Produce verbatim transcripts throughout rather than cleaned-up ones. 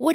What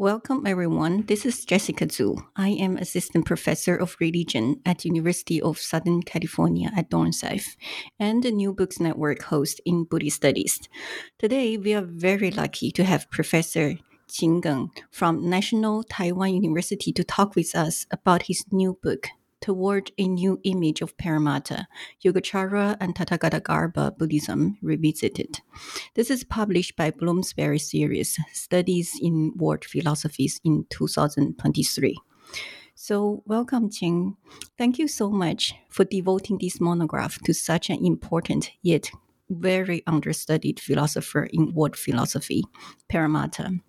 Welcome, everyone. This is Jessica Zu. I am Assistant Professor of Religion at University of Southern California at Dornsife and the New Books Network host in Buddhist Studies. Today, we are very lucky to have Professor Ching Keng from National Taiwan University to talk with us about his new book, Toward a New Image of Paramartha, Yogacara and Tathagatagarbha Buddhism Revisited. This is published by Bloomsbury series, Studies in World Philosophies in two thousand twenty-three. So welcome, Ching. Thank you so much for devoting this monograph to such an important yet very understudied philosopher in world philosophy, Paramartha.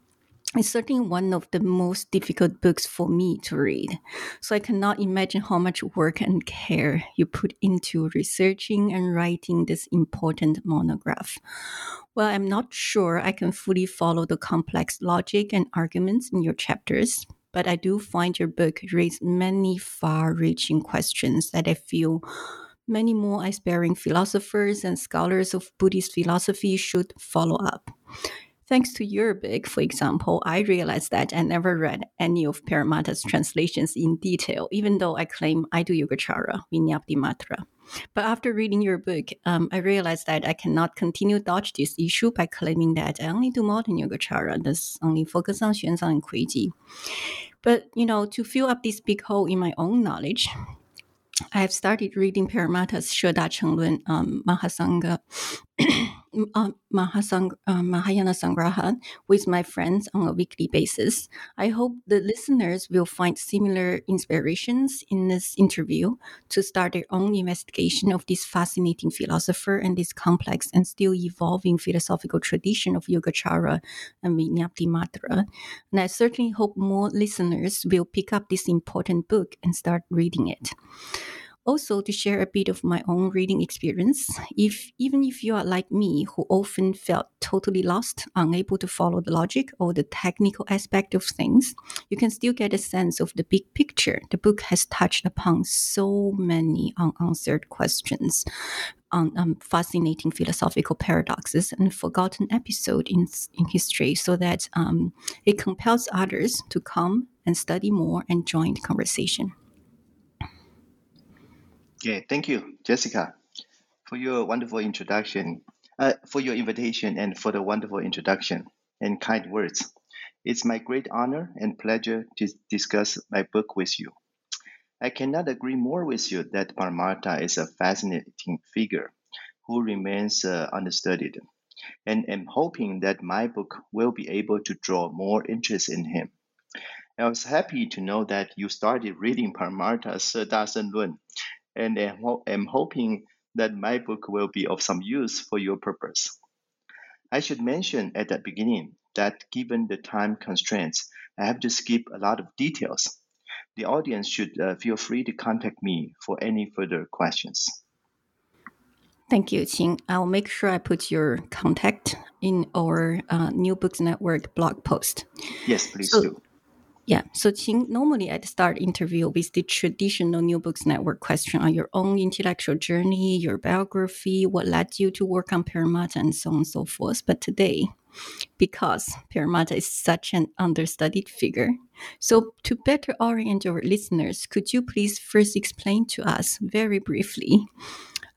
It's certainly one of the most difficult books for me to read, so I cannot imagine how much work and care you put into researching and writing this important monograph. While I'm not sure I can fully follow the complex logic and arguments in your chapters, but I do find your book raises many far-reaching questions that I feel many more aspiring philosophers and scholars of Buddhist philosophy should follow up. Thanks to your book, for example, I realized that I never read any of Paramartha's translations in detail, even though I claim I do Yogacara, Vijñaptimātra. But after reading your book, um, I realized that I cannot continue dodge this issue by claiming that I only do modern Yogacara, thus only focus on Xuanzang and Kuei-Ji. But, you know, to fill up this big hole in my own knowledge, I have started reading Paramartha's Shè Lùn, um, Mahāyāna Saṃgraha with my friends on a weekly basis. I hope the listeners will find similar inspirations in this interview to start their own investigation of this fascinating philosopher and this complex and still evolving philosophical tradition of Yogacara and Vijñaptimātra. And I certainly hope more listeners will pick up this important book and start reading it. Also, to share a bit of my own reading experience, if even if you are like me, who often felt totally lost, unable to follow the logic or the technical aspect of things, you can still get a sense of the big picture. The book has touched upon so many unanswered questions, on um, fascinating philosophical paradoxes and forgotten episodes in, in history, so that um, it compels others to come and study more and join the conversation. Okay, thank you, Jessica, for your wonderful introduction, uh, for your invitation and for the wonderful introduction and kind words. It's my great honor and pleasure to discuss my book with you. I cannot agree more with you that Paramartha is a fascinating figure who remains uh, understudied, and am hoping that my book will be able to draw more interest in him. I was happy to know that you started reading Paramartha's Dàshèng Lùn, and I am hoping that my book will be of some use for your purpose. I should mention at the beginning that given the time constraints, I have to skip a lot of details. The audience should uh, feel free to contact me for any further questions. Thank you, Ching. I'll make sure I put your contact in our uh, New Books Network blog post. Yes, please so- do. Yeah, so Ching, normally I'd start interview with the traditional New Books Network question on your own intellectual journey, your biography, what led you to work on Paramartha, and so on and so forth. But today, because Paramartha is such an understudied figure. So to better orient our listeners, could you please first explain to us very briefly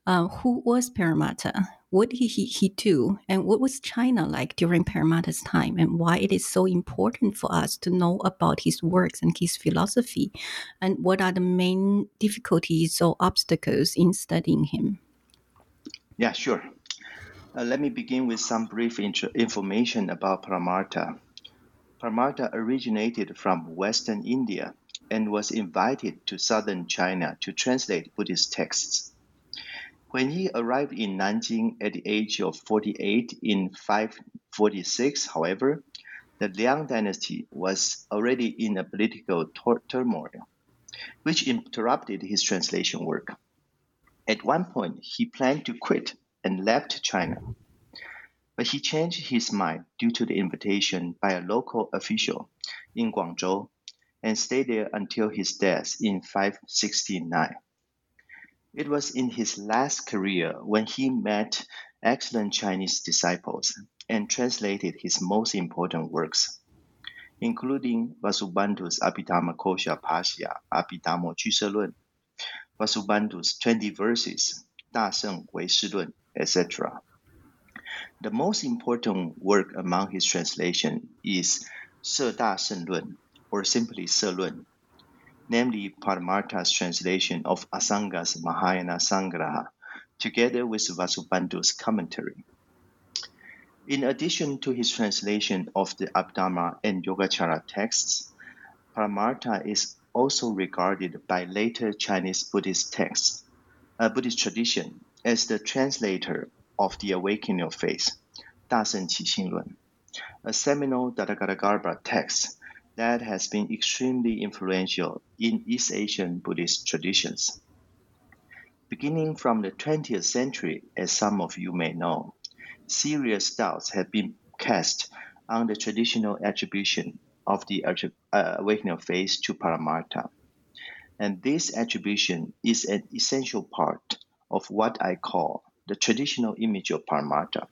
uh, who was Paramartha, what did he, he, he do, and what was China like during Paramartha's time, and why it is so important for us to know about his works and his philosophy, and what are the main difficulties or obstacles in studying him? Yeah, sure. Uh, let me begin with some brief int- information about Paramartha. Paramartha originated from Western India and was invited to southern China to translate Buddhist texts. When he arrived in Nanjing at the age of forty-eight in five forty-six, however, the Liang dynasty was already in a political tor- turmoil, which interrupted his translation work. At one point, he planned to quit and left China, but he changed his mind due to the invitation by a local official in Guangzhou and stayed there until his death in five sixty-nine. It was in his last career when he met excellent Chinese disciples and translated his most important works, including Vasubandhu's Abhidhamma Kosha Pāṣya, Abhidhamma Qīṣìn Lùn, Vasubandhu's twenty Verses, Dàshèng Qǐxìn Lùn, et cetera. The most important work among his translation is Shè Lùn, or simply Shè Lùn, namely Paramartha's translation of Asanga's Mahāyāna Saṃgraha, together with Vasubandhu's commentary. In addition to his translation of the Abhidhamma and Yogacara texts, Paramartha is also regarded by later Chinese Buddhist texts, a Buddhist tradition, as the translator of the Awakening of Faith, Dàshèng Qǐxìn Lùn, a seminal Tathagatagarbha text that has been extremely influential in East Asian Buddhist traditions. Beginning from the twentieth century, as some of you may know, serious doubts have been cast on the traditional attribution of the uh, Awakening of Faith to Paramartha. And this attribution is an essential part of what I call the traditional image of Paramartha,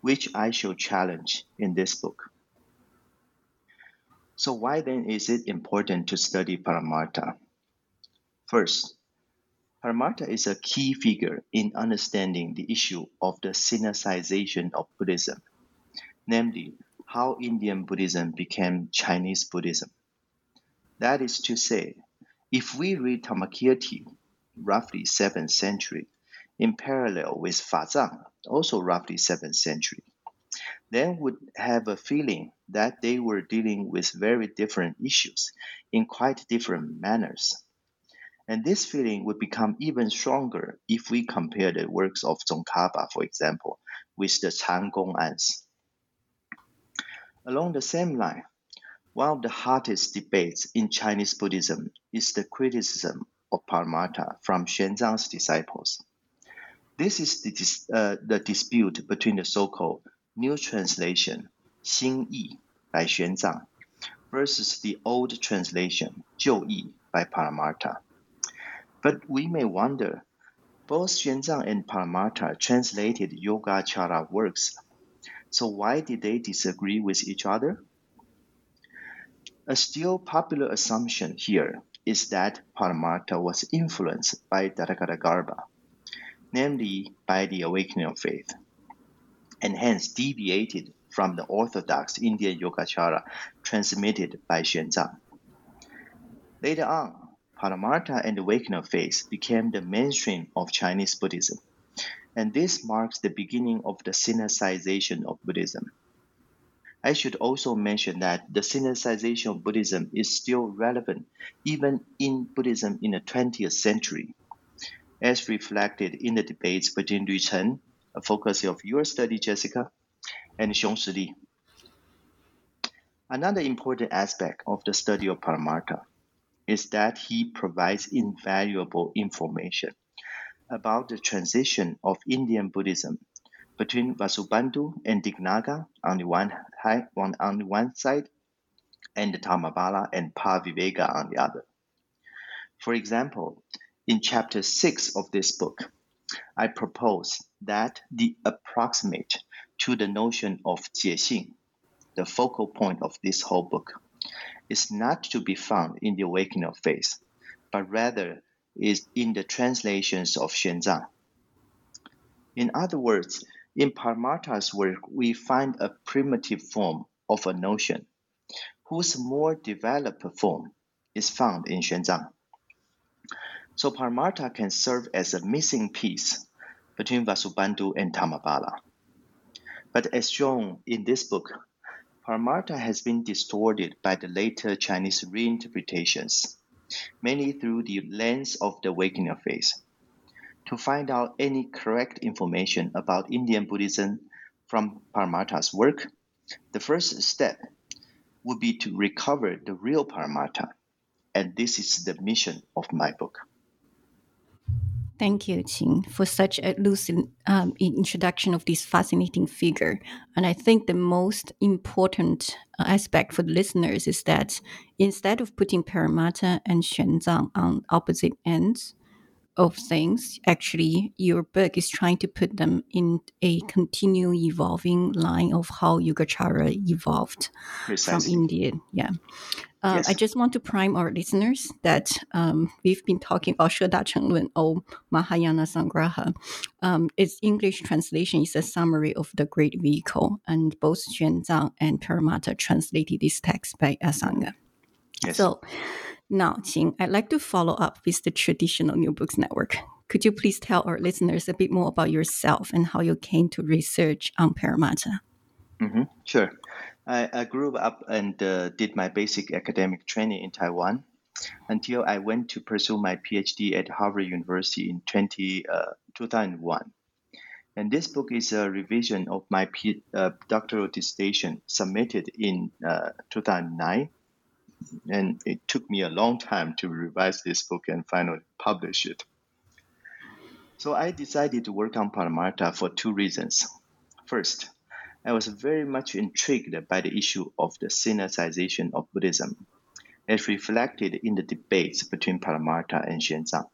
which I shall challenge in this book. So why then is it important to study Paramartha? First, Paramartha is a key figure in understanding the issue of the syncretization of Buddhism, namely how Indian Buddhism became Chinese Buddhism. That is to say, if we read Dhammakirti, roughly seventh century, in parallel with Fazang, also roughly seventh century, then would have a feeling that they were dealing with very different issues in quite different manners. And this feeling would become even stronger if we compare the works of Tsongkhapa, for example, with the Chang'ans. Along the same line, one of the hottest debates in Chinese Buddhism is the criticism of Paramartha from Xuanzang's disciples. This is the, dis- uh, the dispute between the so-called New Translation, Xing Yi, by Xuanzang, versus the Old Translation, Jiu Yi, by Paramartha. But we may wonder, both Xuanzang and Paramartha translated Yogacara works, so why did they disagree with each other? A still popular assumption here is that Paramartha was influenced by Tathagatagarbha, namely by the Awakening of Faith, and hence deviated from the orthodox Indian Yogacara transmitted by Xuanzang. Later on, Paramartha and the Awakening of Faith became the mainstream of Chinese Buddhism, and this marks the beginning of the syncretization of Buddhism. I should also mention that the syncretization of Buddhism is still relevant even in Buddhism in the twentieth century, as reflected in the debates between Lü Chen, a focus of your study, Jessica, and Xiong Shili. Another important aspect of the study of Paramartha is that he provides invaluable information about the transition of Indian Buddhism between Vasubandhu and Dignaga on the one, high, one, on the one side, and the Dhammapada and Pavivega on the other. For example, in chapter six of this book, I propose that the approximate to the notion of jiexing, the focal point of this whole book, is not to be found in the Awakening of Faith, but rather is in the translations of Xuanzang. In other words, in Paramartha's work, we find a primitive form of a notion, whose more developed form is found in Xuanzang. So Paramartha can serve as a missing piece between Vasubandhu and Dhammapada. But as shown in this book, Paramartha has been distorted by the later Chinese reinterpretations, mainly through the lens of the Awakening of Faith. To find out any correct information about Indian Buddhism from Paramartha's work, the first step would be to recover the real Paramartha, and this is the mission of my book. Thank you, Qing, for such a lucid um, introduction of this fascinating figure. And I think the most important aspect for the listeners is that instead of putting Paramartha and Xuanzang on opposite ends of things, actually, your book is trying to put them in a continually evolving line of how Yogacara evolved Precisely. From India. Yeah. Uh, yes. I just want to prime our listeners that um, we've been talking about Shè Dàshèng Lùn or Mahāyāna Saṃgraha. Um, its English translation is a summary of the Great Vehicle, and both Xuanzang and Paramartha translated this text by Asanga. Yes. So now, Qing, I'd like to follow up with the traditional New Books Network. Could you please tell our listeners a bit more about yourself and how you came to research on Paramartha? Mm-hmm. Sure. I, I grew up and uh, did my basic academic training in Taiwan until I went to pursue my PhD at Harvard University in twenty oh one. And this book is a revision of my P, uh, doctoral dissertation submitted in uh, two thousand nine. And it took me a long time to revise this book and finally publish it. So I decided to work on Paramartha for two reasons. First, I was very much intrigued by the issue of the syncretization of Buddhism, as reflected in the debates between Paramartha and Xuanzang.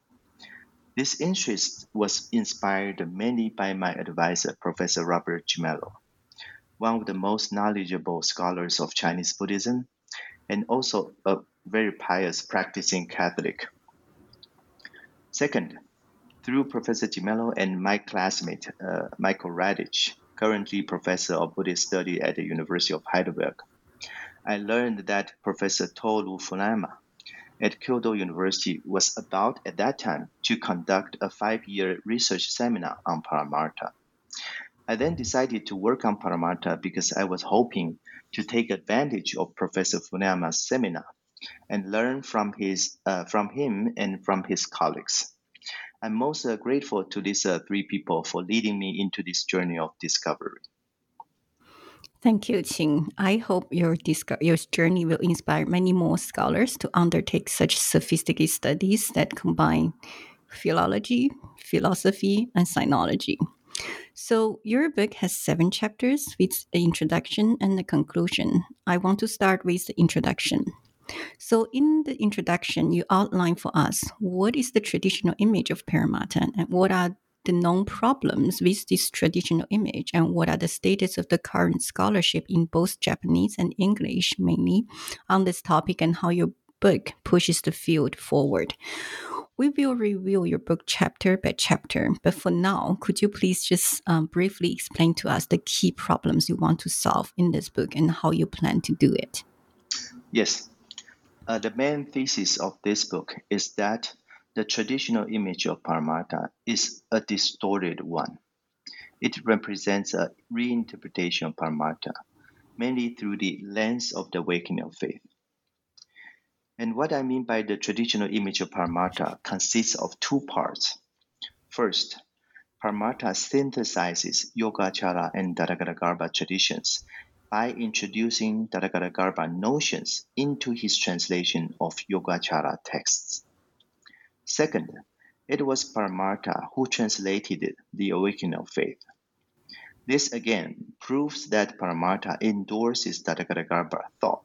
This interest was inspired mainly by my advisor, Professor Robert Gimello, one of the most knowledgeable scholars of Chinese Buddhism, and also a very pious practicing Catholic. Second, through Professor Gimello and my classmate, uh, Michael Radich, currently Professor of Buddhist Study at the University of Heidelberg, I learned that Professor Toru Funayama at Kyoto University was about, at that time, to conduct a five-year research seminar on Paramartha. I then decided to work on Paramartha because I was hoping to take advantage of Professor Funayama's seminar and learn from his uh, from him and from his colleagues. I'm most uh, grateful to these uh, three people for leading me into this journey of discovery. Thank you, Qing. I hope your disco- your journey will inspire many more scholars to undertake such sophisticated studies that combine philology, philosophy, and sinology. So your book has seven chapters with the introduction and the conclusion. I want to start with the introduction. So in the introduction, you outline for us what is the traditional image of Paramartha and what are the known problems with this traditional image and what are the status of the current scholarship in both Japanese and English mainly on this topic and how your book pushes the field forward. We will review your book chapter by chapter, but for now, could you please just um, briefly explain to us the key problems you want to solve in this book and how you plan to do it? Yes. Uh, the main thesis of this book is that the traditional image of Paramartha is a distorted one. It represents a reinterpretation of Paramartha, mainly through the lens of the Awakening of Faith. And what I mean by the traditional image of Paramartha consists of two parts. First, Paramartha synthesizes Yogacara and Tathagatagarbha traditions by introducing Tathagatagarbha notions into his translation of Yogacara texts. Second, it was Paramartha who translated the Awakening of Faith. This again proves that Paramartha endorses Tathagatagarbha thought.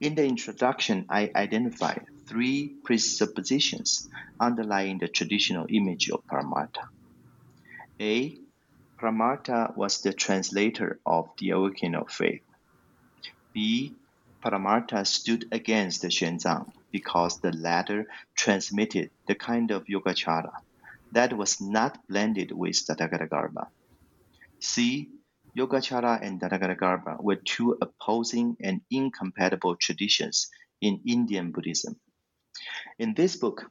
In the introduction, I identified three presuppositions underlying the traditional image of Paramartha. A. Paramartha was the translator of the original faith. B. Paramartha stood against Xuanzang because the latter transmitted the kind of Yogacara that was not blended with Tathagatagarbha. C. Yogacara and Tathagatagarbha were two opposing and incompatible traditions in Indian Buddhism. In this book,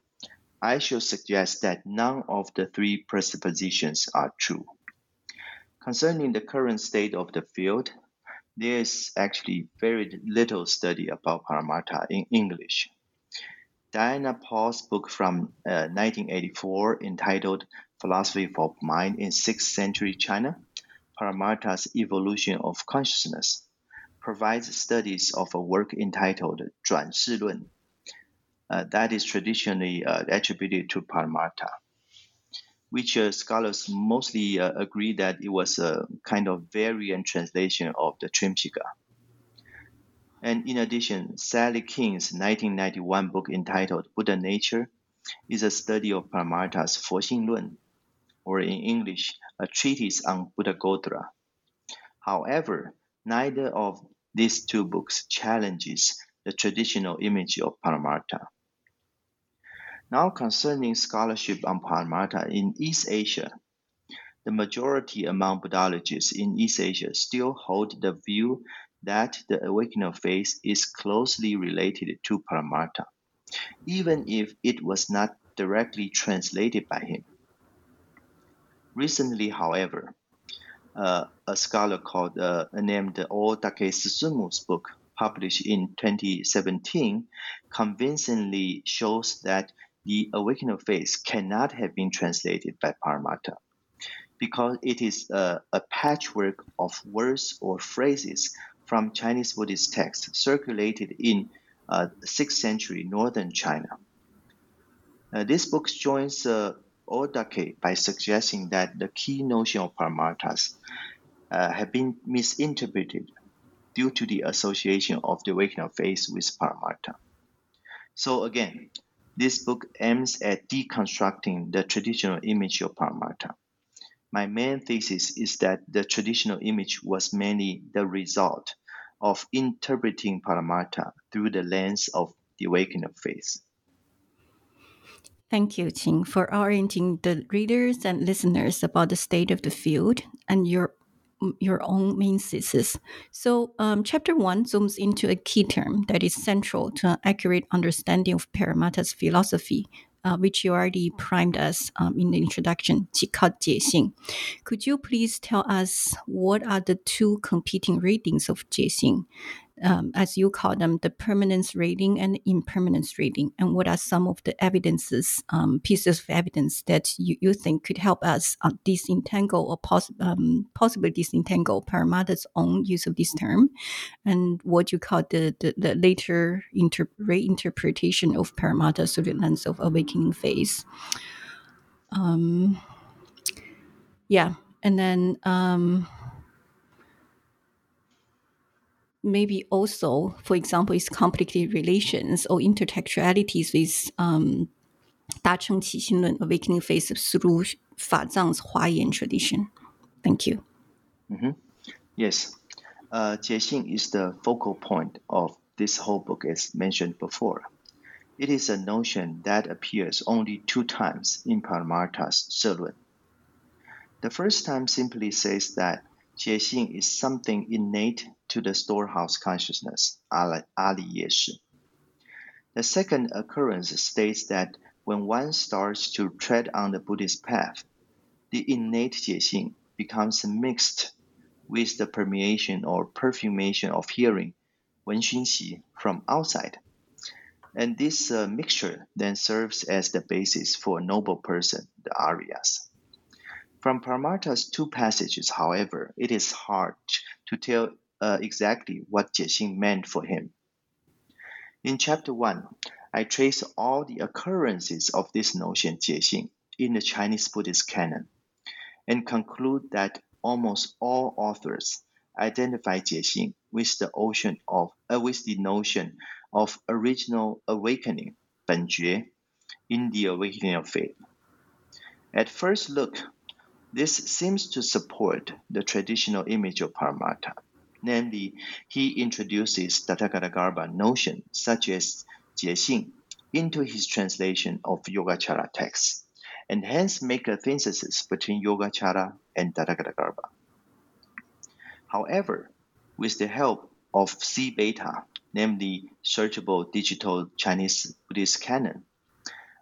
I shall suggest that none of the three presuppositions are true. Concerning the current state of the field, there is actually very little study about Paramartha in English. Diana Paul's book from uh, nineteen eighty-four, entitled Philosophy of Mind in sixth century China, Paramartha's Evolution of Consciousness, provides studies of a work entitled Dàshèng Lùn, uh, that is traditionally uh, attributed to Paramartha, which uh, scholars mostly uh, agree that it was a kind of variant translation of the Trimshika. And in addition, Sally King's nineteen ninety-one book entitled Buddha Nature is a study of Paramartha's Fóxìng Lùn, or in English, a treatise on Buddha Gotra. However, neither of these two books challenges the traditional image of Paramartha. Now concerning scholarship on Paramartha in East Asia, the majority among Buddhologists in East Asia still hold the view that the awakening phase is closely related to Paramartha, even if it was not directly translated by him. Recently, however, uh, a scholar called uh, named O. Takesuzumu's book, published in twenty seventeen, convincingly shows that the awakening phase cannot have been translated by Paramartha because it is a, a patchwork of words or phrases from Chinese Buddhist texts circulated in uh, sixth century northern China. Uh, this book joins uh, Odake by suggesting that the key notion of Paramarthas uh, have been misinterpreted due to the association of the awakening phase with Paramartha. So again, this book aims at deconstructing the traditional image of Paramartha. My main thesis is that the traditional image was mainly the result of interpreting Paramartha through the lens of the awakening phase. Thank you, Ching, for orienting the readers and listeners about the state of the field and your your own main thesis. So um, chapter one zooms into a key term that is central to an accurate understanding of Paramartha's philosophy, uh, which you already primed us um, in the introduction, Jie-xing. Could you please tell us what are the two competing ratings of Jie-xing, um, as you call them, the permanence rating and the impermanence rating, and what are some of the evidences, um, pieces of evidence that you, you think could help us uh, disentangle or poss- um, possibly disentangle Paramartha's own use of this term, and what you call the the, the later inter- reinterpretation of Paramartha through the lens of awakening phase. Um, yeah, and then. Um, Maybe also, for example, is complicated relations or intertextualities with um, Dàshèng Qǐxìn Lùn, awakening phase through Fazang's Huìyuǎn tradition. Thank you. Mm-hmm. Yes, uh, Jie-xing is the focal point of this whole book, as mentioned before. It is a notion that appears only two times in Paramartha's Shè Lùn. The first time simply says that Jie-xing is something innate to the storehouse consciousness, ali ye shi. The second occurrence states that when one starts to tread on the Buddhist path, the innate Jie-xing becomes mixed with the permeation or perfumation of hearing, wen xun xi, from outside. And this uh, mixture then serves as the basis for a noble person, the Aryas. From Paramartha's two passages, however, it is hard to tell Uh, exactly what Jie-xing meant for him. In chapter one, I trace all the occurrences of this notion Jie-xing in the Chinese Buddhist canon and conclude that almost all authors identify Jie-xing with the ocean of uh, with the notion of original awakening, Benjue, in the awakening of faith. At first look, This seems to support the traditional image of Paramartha. Namely, he introduces Tathagatagarbha notion, such as Jiexing, into his translation of Yogacara texts, and hence make a synthesis between Yogacara and Tathagatagarbha. However, with the help of C-beta, namely searchable digital Chinese Buddhist canon,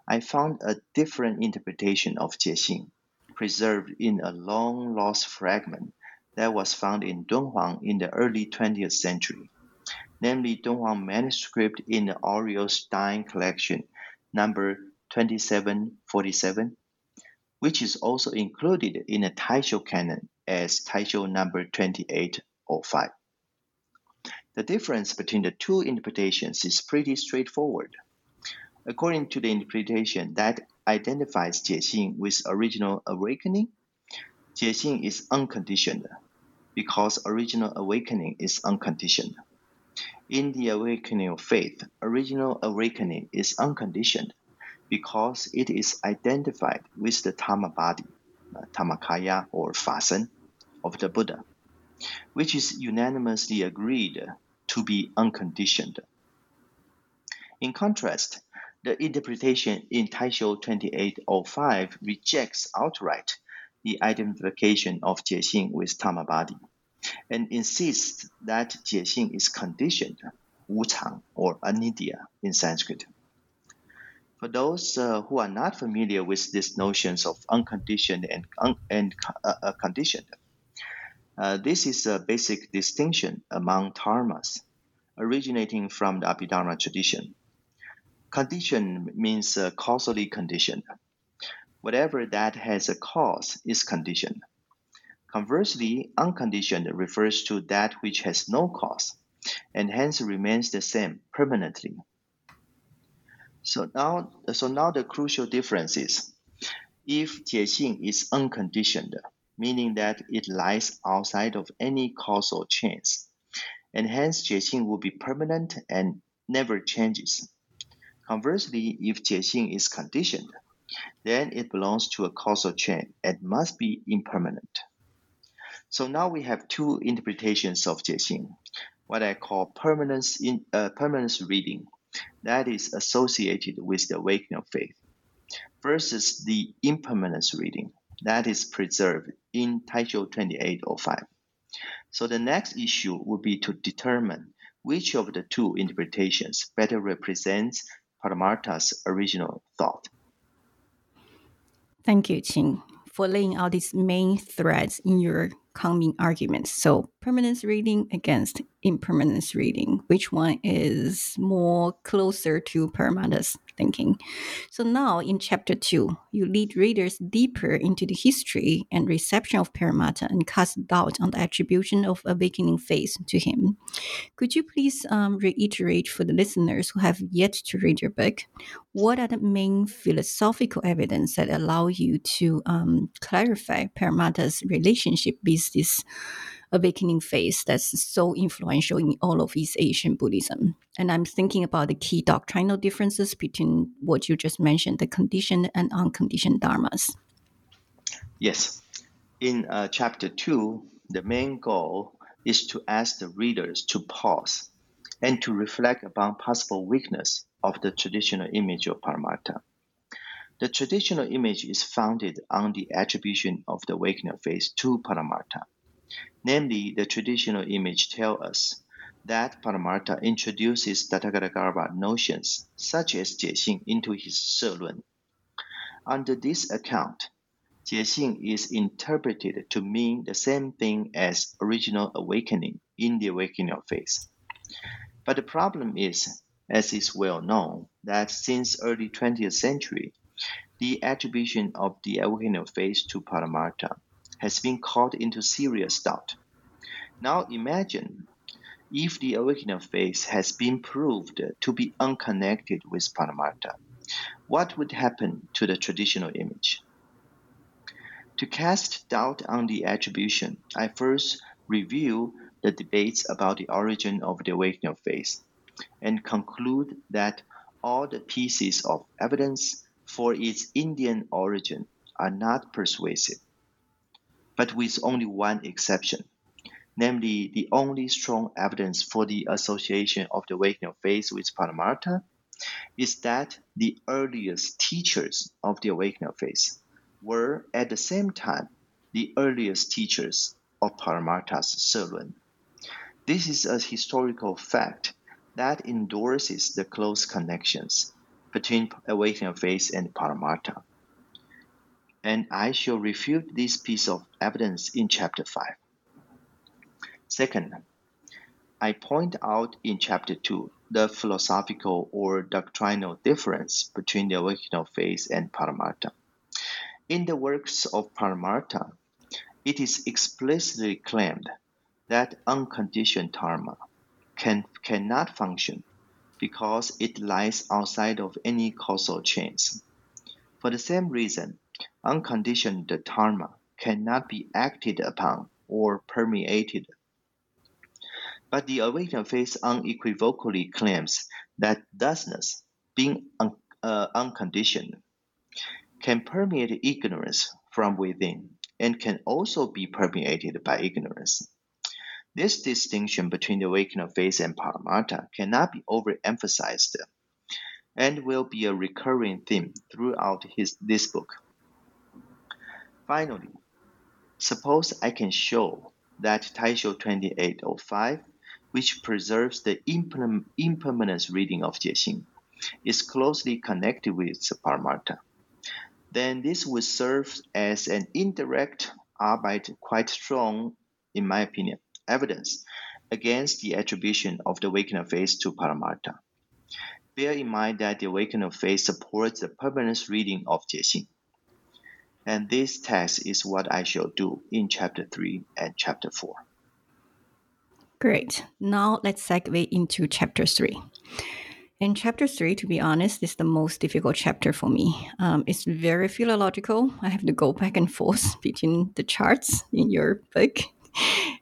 I found a different interpretation of Jiexing, preserved in a long-lost fragment that was found in Dunhuang in the early twentieth century, namely Dunhuang manuscript in the Oriel Stein collection, number twenty-seven forty-seven, which is also included in the Taisho canon as Taisho number twenty-eight oh five. The difference between the two interpretations is pretty straightforward. According to the interpretation that identifies Jiexing with original awakening, Jiexing is unconditioned because original awakening is unconditioned. In the awakening of faith, original awakening is unconditioned because it is identified with the Tama body, Tamakaya or Fasen, of the Buddha, which is unanimously agreed to be unconditioned. In contrast, the interpretation in Taisho twenty-eight oh five rejects outright the identification of Jiexing with Tama body, and insists that Jiexing is conditioned, wuchang or anidya in Sanskrit. For those uh, who are not familiar with these notions of unconditioned and, un- and uh, uh, conditioned, uh, this is a basic distinction among dharmas, originating from the Abhidharma tradition. Conditioned means uh, causally conditioned. Whatever that has a cause is conditioned. Conversely, unconditioned refers to that which has no cause, and hence remains the same permanently. So now, so now the crucial difference is, if Jiexing is unconditioned, meaning that it lies outside of any causal chains, and hence Jiexing will be permanent and never changes. Conversely, if Jiexing is conditioned, then it belongs to a causal chain and must be impermanent. So now we have two interpretations of Jiexing, what I call permanence, in, uh, permanence reading, that is associated with the awakening of faith, versus the impermanence reading, that is preserved in Taisho twenty-eight oh five. So the next issue would be to determine which of the two interpretations better represents Paramartha's original thought. Thank you, Ching, for laying out these main threads in your coming arguments. So permanence reading against impermanence reading, which one is more closer to Paramartha's thinking? So now in chapter two, you lead readers deeper into the history and reception of Paramartha and cast doubt on the attribution of awakening faith to him. Could you please um, reiterate for the listeners who have yet to read your book, what are the main philosophical evidence that allow you to um, clarify Paramartha's relationship with this awakening phase that's so influential in all of East Asian Buddhism? And I'm thinking about the key doctrinal differences between what you just mentioned, the conditioned and unconditioned dharmas. Yes. In uh, chapter two, the main goal is to ask the readers to pause and to reflect upon possible weakness of the traditional image of Paramartha. The traditional image is founded on the attribution of the awakening phase to Paramartha. Namely, the traditional image tells us that Paramartha introduces Tathagatagarbha notions such as Jiexing into his Shè Lùn. Under this account, Jiexing is interpreted to mean the same thing as original awakening in the awakening of faith. But the problem is, as is well known, that since early twentieth century, the attribution of the awakening of faith to Paramartha has been called into serious doubt. Now imagine if the awakening of faith has been proved to be unconnected with Paramartha, what would happen to the traditional image? To cast doubt on the attribution, I first review the debates about the origin of the awakening of faith and conclude that all the pieces of evidence for its Indian origin are not persuasive. but with only one exception, namely the only strong evidence for the association of the awakening of faith with Paramartha is that the earliest teachers of the awakening of faith were at the same time the earliest teachers of Paramartha's Shè Lùn. This is a historical fact that endorses the close connections between awakening of faith and Paramartha. And I shall refute this piece of evidence in Chapter five. Second, I point out in Chapter two the philosophical or doctrinal difference between the awakening of faith and Paramartha. In the works of Paramartha, it is explicitly claimed that unconditioned dharma can, cannot function because it lies outside of any causal chains. For the same reason, unconditioned dharma cannot be acted upon or permeated. But the awakening of faith unequivocally claims that thusness, being un, uh, unconditioned, can permeate ignorance from within and can also be permeated by ignorance. This distinction between the awakening of faith and Paramartha cannot be overemphasized and will be a recurring theme throughout his, this book. Finally, suppose I can show that Taisho twenty-eight oh five, which preserves the impermanence reading of Jiexing, is closely connected with Paramartha. Then this would serve as an indirect, albeit quite strong, in my opinion, evidence against the attribution of the awakening of faith to Paramartha. Bear in mind that the awakening of faith supports the permanence reading of Jiexing. And this text is what I shall do in Chapter three and Chapter four. Great. Now let's segue into Chapter three. In Chapter three, to be honest, is the most difficult chapter for me. Um, it's very philological. I have to go back and forth between the charts in your book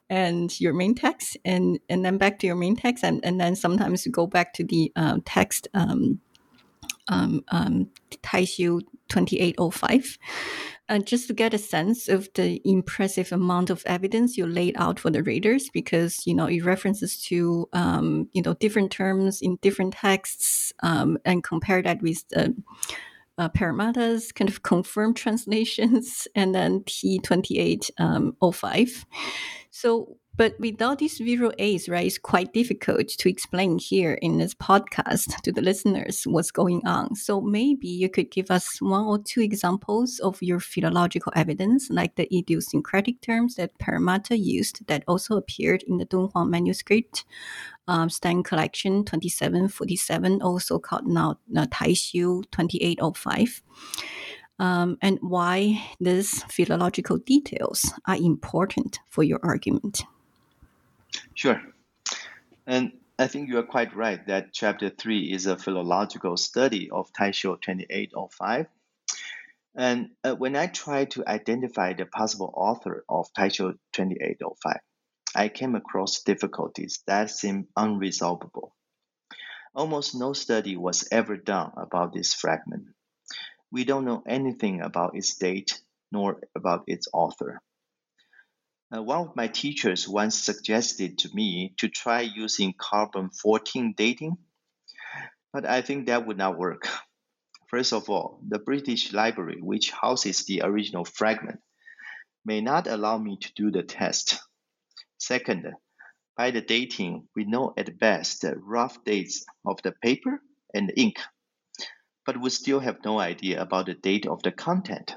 and your main text, and, and then back to your main text, and, and then sometimes you go back to the uh, text um, um, um, Taisho twenty-eight oh five. Uh, just to get a sense of the impressive amount of evidence you laid out for the readers, because, you know, it references to, um, you know, different terms in different texts, um, and compare that with uh, uh, Paramartha's kind of confirmed translations and then T twenty-eight oh five. Um, so, but without these visual aids, right, it's quite difficult to explain here in this podcast to the listeners what's going on. So maybe you could give us one or two examples of your philological evidence, like the idiosyncratic terms that Paramartha used that also appeared in the Dunhuang manuscript, um, Stein Collection twenty-seven forty-seven, also called now uh, Taisho twenty-eight oh five. Um, and why these philological details are important for your argument. Sure. And I think you are quite right that Chapter three is a philological study of Taisho twenty-eight oh five. And uh, when I tried to identify the possible author of Taisho twenty-eight oh five, I came across difficulties that seemed unresolvable. Almost no study was ever done about this fragment. We don't know anything about its date nor about its author. Uh, one of my teachers once suggested to me to try using carbon fourteen dating, but I think that would not work. First of all, the British Library, which houses the original fragment, may not allow me to do the test. Second, by the dating, we know at best the rough dates of the paper and the ink, but we still have no idea about the date of the content.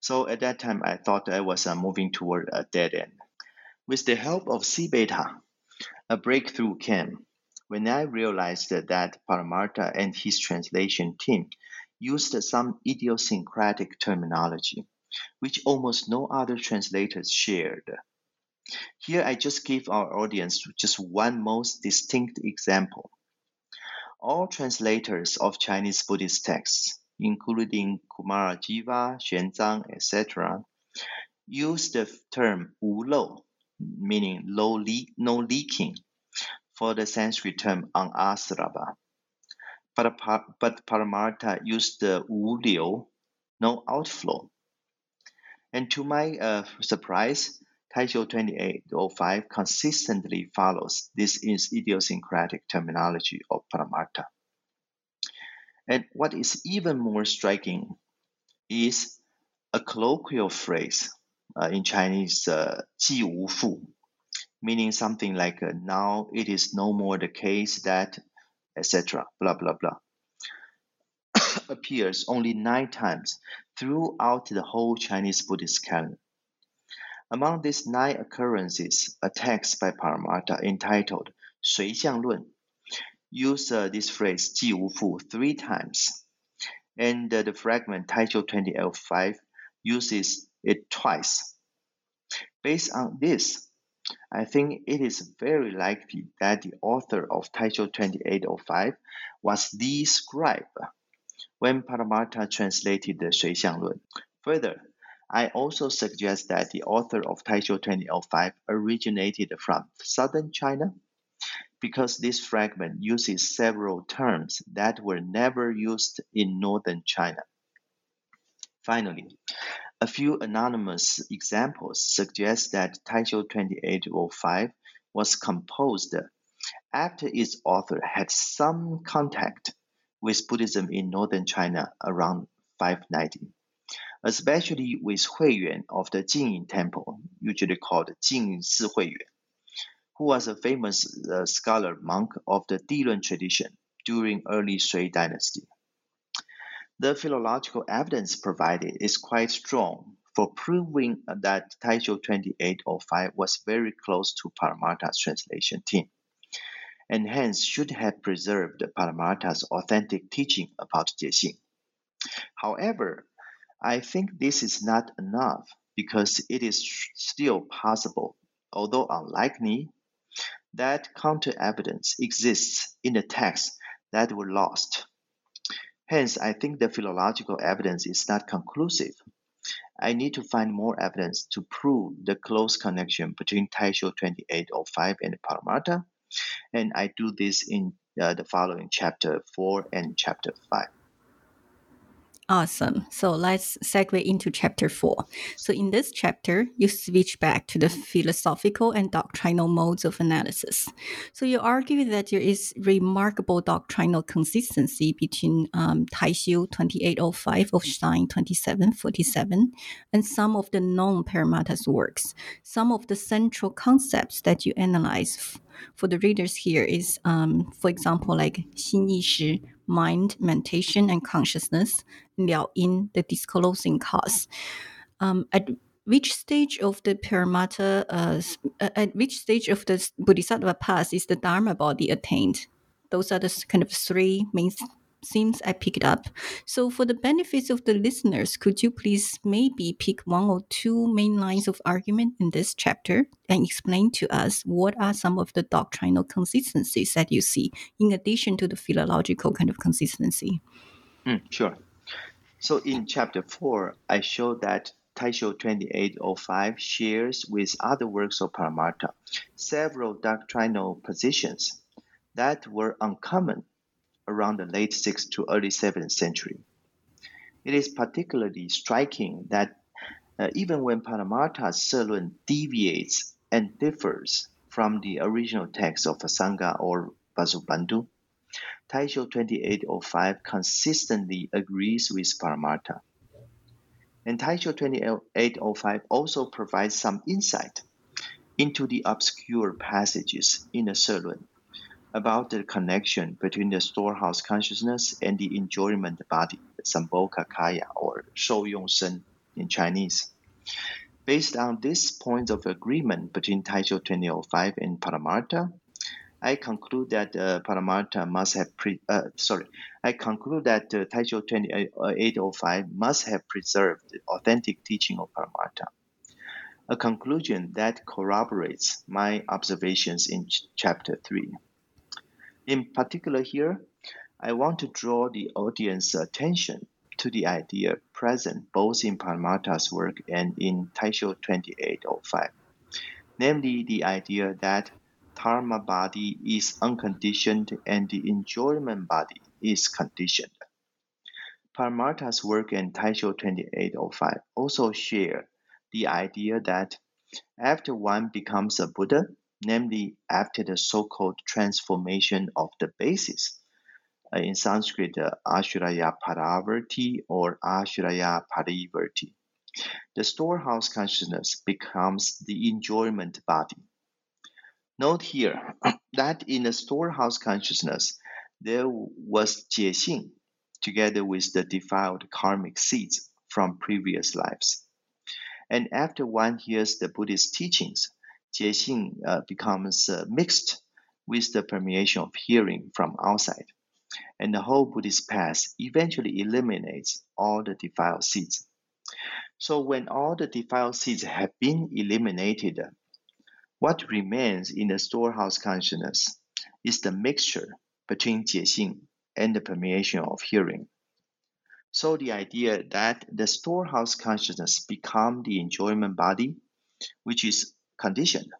So at that time, I thought I was uh, moving toward a dead end. With the help of C-beta, a breakthrough came when I realized that, that Paramartha and his translation team used some idiosyncratic terminology, which almost no other translators shared. Here, I just give our audience just one most distinct example. All translators of Chinese Buddhist texts, including Kumarajiva, Xuanzang, et cetera, use the term wu lou, meaning low leak, no leaking, for the Sanskrit term anasrava. But, but Paramartha used the wu liu, no outflow. And to my uh, surprise, Taisho twenty-eight oh five consistently follows this idiosyncratic terminology of Paramartha. And what is even more striking is a colloquial phrase uh, in Chinese, uh, 既无复, meaning something like uh, now it is no more the case that, et cetera, blah, blah, blah, appears only nine times throughout the whole Chinese Buddhist canon. Among these nine occurrences, a text by Paramartha entitled Xuanzang Lùn used uh, this phrase 既无复 three times, and uh, the fragment Taisho twenty oh five uses it twice. Based on this, I think it is very likely that the author of Taisho twenty-eight oh five was the scribe when Paramartha translated the Xuanzang Lùn. Further, I also suggest that the author of Taisho twenty oh five originated from southern China, because this fragment uses several terms that were never used in northern China. Finally, a few anonymous examples suggest that Taisho twenty-eight oh five was composed after its author had some contact with Buddhism in northern China around five ninety, especially with Huìyuǎn of the Jìngyǐng Temple, usually called Jing Si Huìyuǎn, who was a famous uh, scholar monk of the Dilun tradition during early Sui dynasty. The philological evidence provided is quite strong for proving that Taisho twenty-eight oh five was very close to Paramartha's translation team, and hence should have preserved Paramartha's authentic teaching about Jiexing. However, I think this is not enough, because it is still possible, although unlikely, that counter-evidence exists in the texts that were lost. Hence, I think the philological evidence is not conclusive. I need to find more evidence to prove the close connection between Taisho twenty-eight oh five and Paramartha, and I do this in uh, the following chapter four and chapter five. Awesome. So let's segue into chapter four. So in this chapter, you switch back to the philosophical and doctrinal modes of analysis. So you argue that there is remarkable doctrinal consistency between um, Taisho twenty-eight oh five of Stein twenty-seven forty-seven and some of the known Paramartha's works. Some of the central concepts that you analyze f- for the readers here is, um, for example, like 心意识, mind, mentation, and consciousness, Liao Yin, the disclosing cause. Um, at which stage of the Paramartha, uh, at which stage of the Bodhisattva path is the Dharma body attained? Those are the kind of three main themes I picked up. So for the benefits of the listeners, could you please maybe pick one or two main lines of argument in this chapter and explain to us what are some of the doctrinal consistencies that you see in addition to the philological kind of consistency? Mm, sure. So in chapter four, I show that Taisho twenty-eight oh five shares with other works of Paramartha several doctrinal positions that were uncommon around the late sixth to early seventh century. It is particularly striking that uh, even when Paramartha's Shè Lùn deviates and differs from the original text of Asanga or Vasubandhu, Taisho twenty-eight oh five consistently agrees with Paramartha. And Taisho twenty-eight oh five also provides some insight into the obscure passages in the Shè Lùn about the connection between the storehouse consciousness and the enjoyment body, Sambhoga Kaya or Shouyong Shen in Chinese. Based on this point of agreement between Taisho twenty oh five and Paramartha, I conclude that uh, Paramartha must have pre- uh, sorry, I conclude that uh, Taisho twenty-eight oh five must have preserved the authentic teaching of Paramartha, a conclusion that corroborates my observations in ch- chapter three. In particular here, I want to draw the audience's attention to the idea present both in Paramartha's work and in Taisho twenty-eight oh five, namely the idea that Dharma body is unconditioned and the enjoyment body is conditioned. Paramartha's work and Taisho twenty-eight oh five also share the idea that after one becomes a Buddha, namely after the so-called transformation of the basis, uh, in Sanskrit, uh, Ashraya Parivarti or Ashraya Parivarti, the storehouse consciousness becomes the enjoyment body. Note here that in the storehouse consciousness, there was Jiexing, together with the defiled karmic seeds from previous lives. And after one hears the Buddhist teachings, Jiexing uh, becomes uh, mixed with the permeation of hearing from outside. And the whole Buddhist path eventually eliminates all the defiled seeds. So when all the defiled seeds have been eliminated, what remains in the storehouse consciousness is the mixture between Jiexing and the permeation of hearing. So the idea that the storehouse consciousness becomes the enjoyment body, which is conditioned,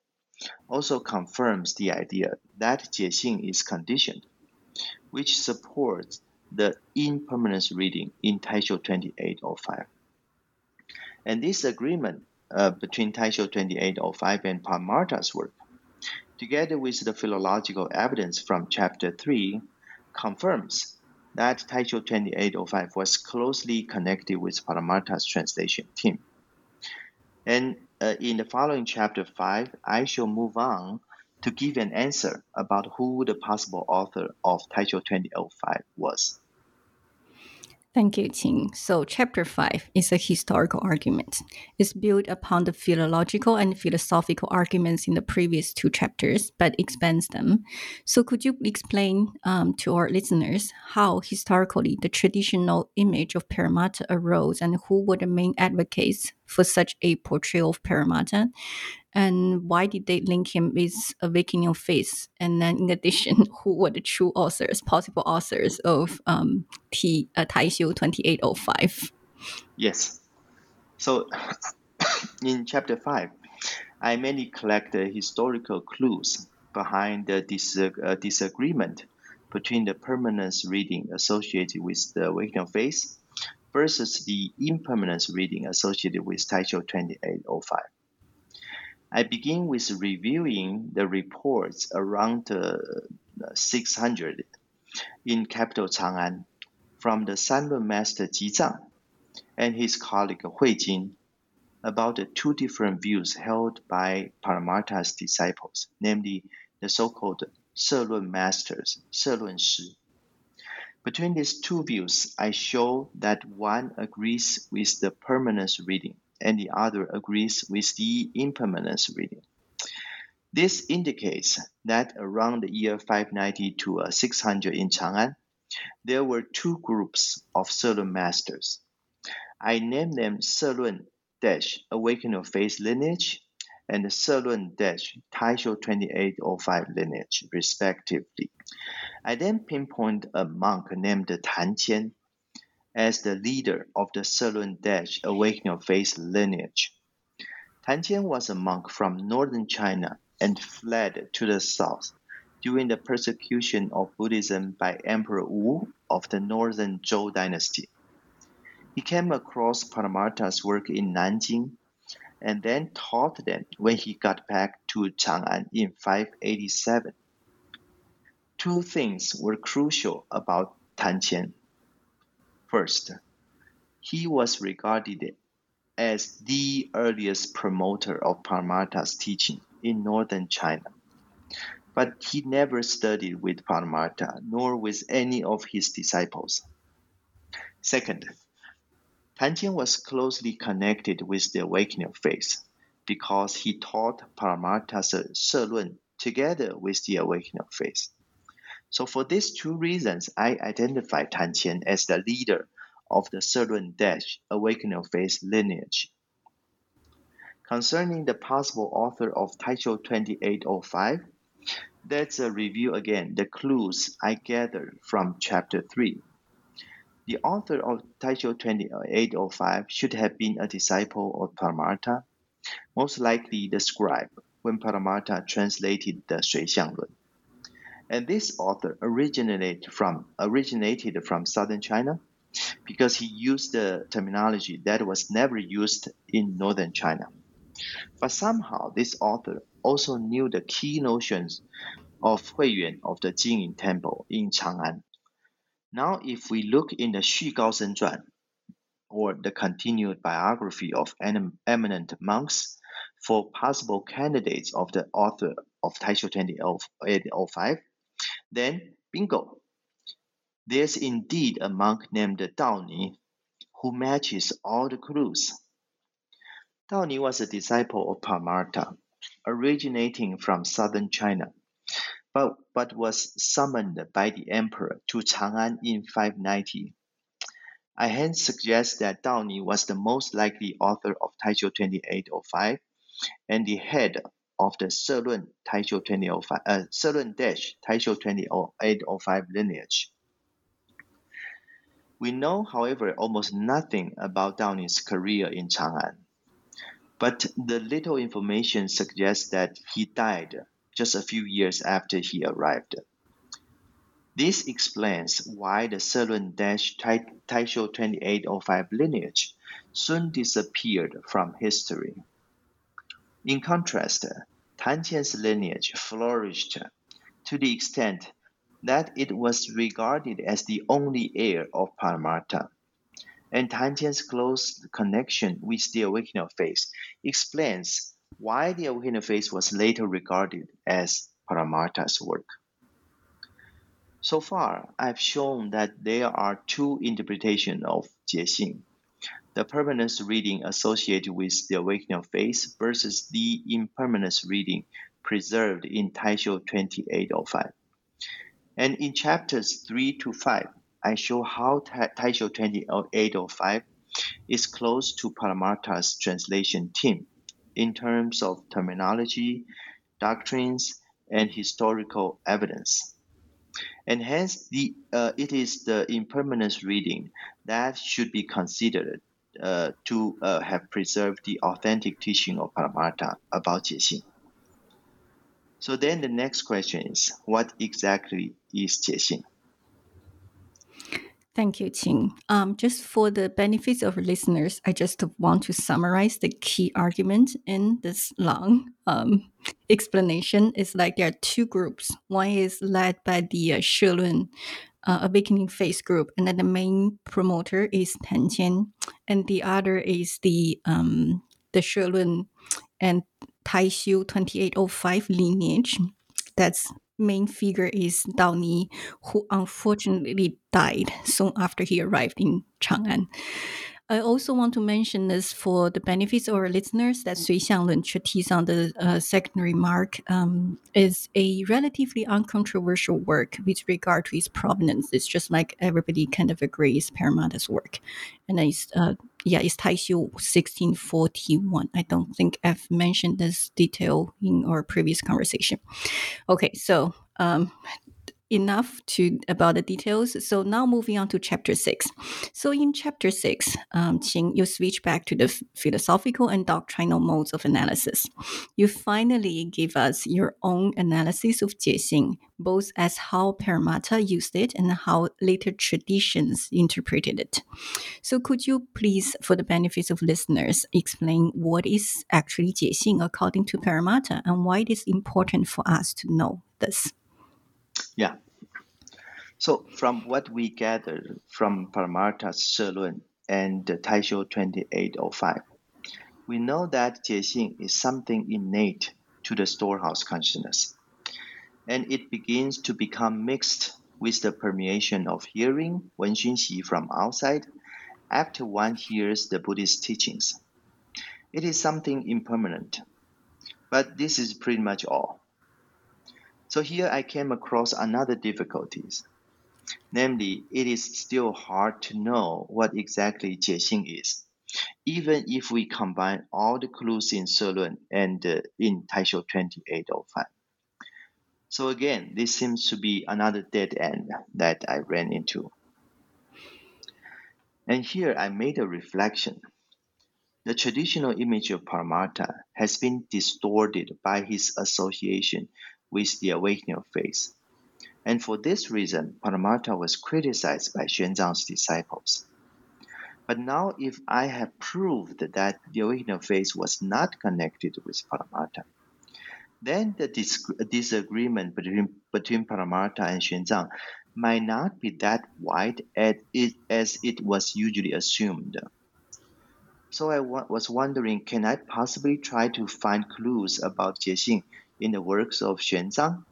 also confirms the idea that Jiexing is conditioned, which supports the impermanence reading in Taisho twenty-eight oh five. And this agreement Uh, between Taisho twenty-eight oh five and Paramartha's work, together with the philological evidence from Chapter three, confirms that Taisho twenty-eight oh five was closely connected with Paramartha's translation team. And uh, in the following Chapter five, I shall move on to give an answer about who the possible author of Taisho twenty oh five was. Thank you, Qing. So Chapter five is a historical argument. It's built upon the philological and philosophical arguments in the previous two chapters, but expands them. So could you explain um, to our listeners how historically the traditional image of Paramartha arose and who were the main advocates for such a portrayal of Paramartha? And why did they link him with Awakening of Faith? And then in addition, who were the true authors, possible authors of um, T, uh, Taisho twenty-eight oh five? Yes. So in Chapter five, I mainly collect the historical clues behind the dis- uh, disagreement between the permanence reading associated with the Awakening of Faith versus the impermanence reading associated with Taisho twenty-eight oh five. I begin with reviewing the reports around uh, six hundred in capital Chang'an from the Sanlun master Jizang and his colleague Huijin about the two different views held by Paramartha's disciples, namely the so-called Shè Lùn masters, Shè Lùn Shi. Between these two views, I show that one agrees with the permanence reading and the other agrees with the impermanence reading. This indicates that around the year five ninety to uh, six hundred in Chang'an, there were two groups of Shè Lùn masters. I name them Shè Lùn dash Awakening of Faith lineage and Shè Lùn dash Taisho twenty-eight oh five lineage, respectively. I then pinpoint a monk named Tánqiān as the leader of the Shè Lùn dash Awakening of Faith lineage. Tánqiān was a monk from northern China and fled to the south during the persecution of Buddhism by Emperor Wu of the northern Zhou dynasty. He came across Paramartha's work in Nanjing and then taught them when he got back to Chang'an in five eighty-seven. Two things were crucial about Tánqiān. First, he was regarded as the earliest promoter of Paramartha's teaching in northern China, but he never studied with Paramartha nor with any of his disciples. Second, Tánqiān was closely connected with the Awakening of Faith because he taught Paramartha's Shè Lùn together with the Awakening of Faith. So for these two reasons, I identify Tánqiān as the leader of the Shè Lùn dash Awakening of Faith lineage. Concerning the possible author of Taisho twenty-eight oh five, let's review again the clues I gathered from Chapter three. The author of Taisho twenty-eight oh five should have been a disciple of Paramartha, most likely the scribe when Paramartha translated the Xuanzang Lun. And this author originated from originated from southern China because he used the terminology that was never used in northern China. But somehow, this author also knew the key notions of Huìyuǎn of the Jìngyǐng Temple in Chang'an. Now, if we look in the Xu Gaosheng Zhuan, or the continued biography of eminent monks, for possible candidates of the author of Taisho twenty-eight oh five, then bingo! There's indeed a monk named Daoni who matches all the clues. Daoni was a disciple of Paramartha, originating from southern China, but, but was summoned by the emperor to Chang'an in five ninety. I hence suggest that Daoni was the most likely author of Taisho twenty-eight oh five and the head of the Shè Lùn Taisho twenty oh five, uh, Shè Lùn dash Taisho twenty-eight oh five lineage. We know, however, almost nothing about Daoni's career in Chang'an, but the little information suggests that he died just a few years after he arrived. This explains why the Shè Lùn - Taisho twenty-eight oh five lineage soon disappeared from history. In contrast, Tánqiān's lineage flourished to the extent that it was regarded as the only heir of Paramartha. And Tánqiān's close connection with the Awakening of Faith explains why the Awakening of Faith was later regarded as Paramartha's work. So far, I've shown that there are two interpretations of Jiexing, the permanence reading associated with the Awakening of Faith versus the impermanence reading preserved in Taisho twenty-eight oh five. And in chapters three to five, I show how Ta- Taisho twenty-eight oh five is close to Paramartha's translation team in terms of terminology, doctrines, and historical evidence. And hence, the, uh, it is the impermanence reading that should be considered uh, to uh, have preserved the authentic teaching of Paramartha about Jiexing. So then the next question is, what exactly is Jiexing? Thank you, Ching. Um, just for the benefits of listeners, I just want to summarize the key argument in this long um, explanation. It's like there are two groups. One is led by the uh, Shè Lùn uh, Awakening Faith group, and then the main promoter is Tánqiān, and the other is the um, the Shè Lùn and Taisho twenty-eight oh five lineage. That's main figure is Daoni, who unfortunately died soon after he arrived in Chang'an. I also want to mention this for the benefits of our listeners that Sui Xianglun treatise on the uh, secondary mark um, is a relatively uncontroversial work with regard to its provenance. It's just like everybody kind of agrees Paramartha's work. And it's, uh, yeah, it's Taisho sixteen forty-one. I don't think I've mentioned this detail in our previous conversation. Okay, so um, enough to about the details. So now moving on to chapter six. So in chapter six, um, Qing, you switch back to the philosophical and doctrinal modes of analysis. You finally give us your own analysis of Jiexing, both as how Paramartha used it and how later traditions interpreted it. So could you please, for the benefits of listeners, explain what is actually Jiexing according to Paramartha and why it is important for us to know this? Yeah. So from what we gathered from Paramartha's Shè Lùn and Taisho twenty-eight oh five, we know that Jiexing is something innate to the storehouse consciousness, and it begins to become mixed with the permeation of hearing Wenxunxi from outside after one hears the Buddhist teachings. It is something impermanent, but this is pretty much all. So here I came across another difficulties, namely, it is still hard to know what exactly Jiexing is, even if we combine all the clues in Shè Lùn and uh, in Taisho twenty-eight oh five. So again, this seems to be another dead end that I ran into. And here I made a reflection. The traditional image of Paramartha has been distorted by his association with the Awakening of Faith. And for this reason, Paramartha was criticized by Xuanzang's disciples. But now if I have proved that the original phase was not connected with Paramartha, then the dis- disagreement between between Paramartha and Xuanzang might not be that wide as it, as it was usually assumed. So I wa- was wondering, can I possibly try to find clues about Jie Xing in the works of Xuanzang?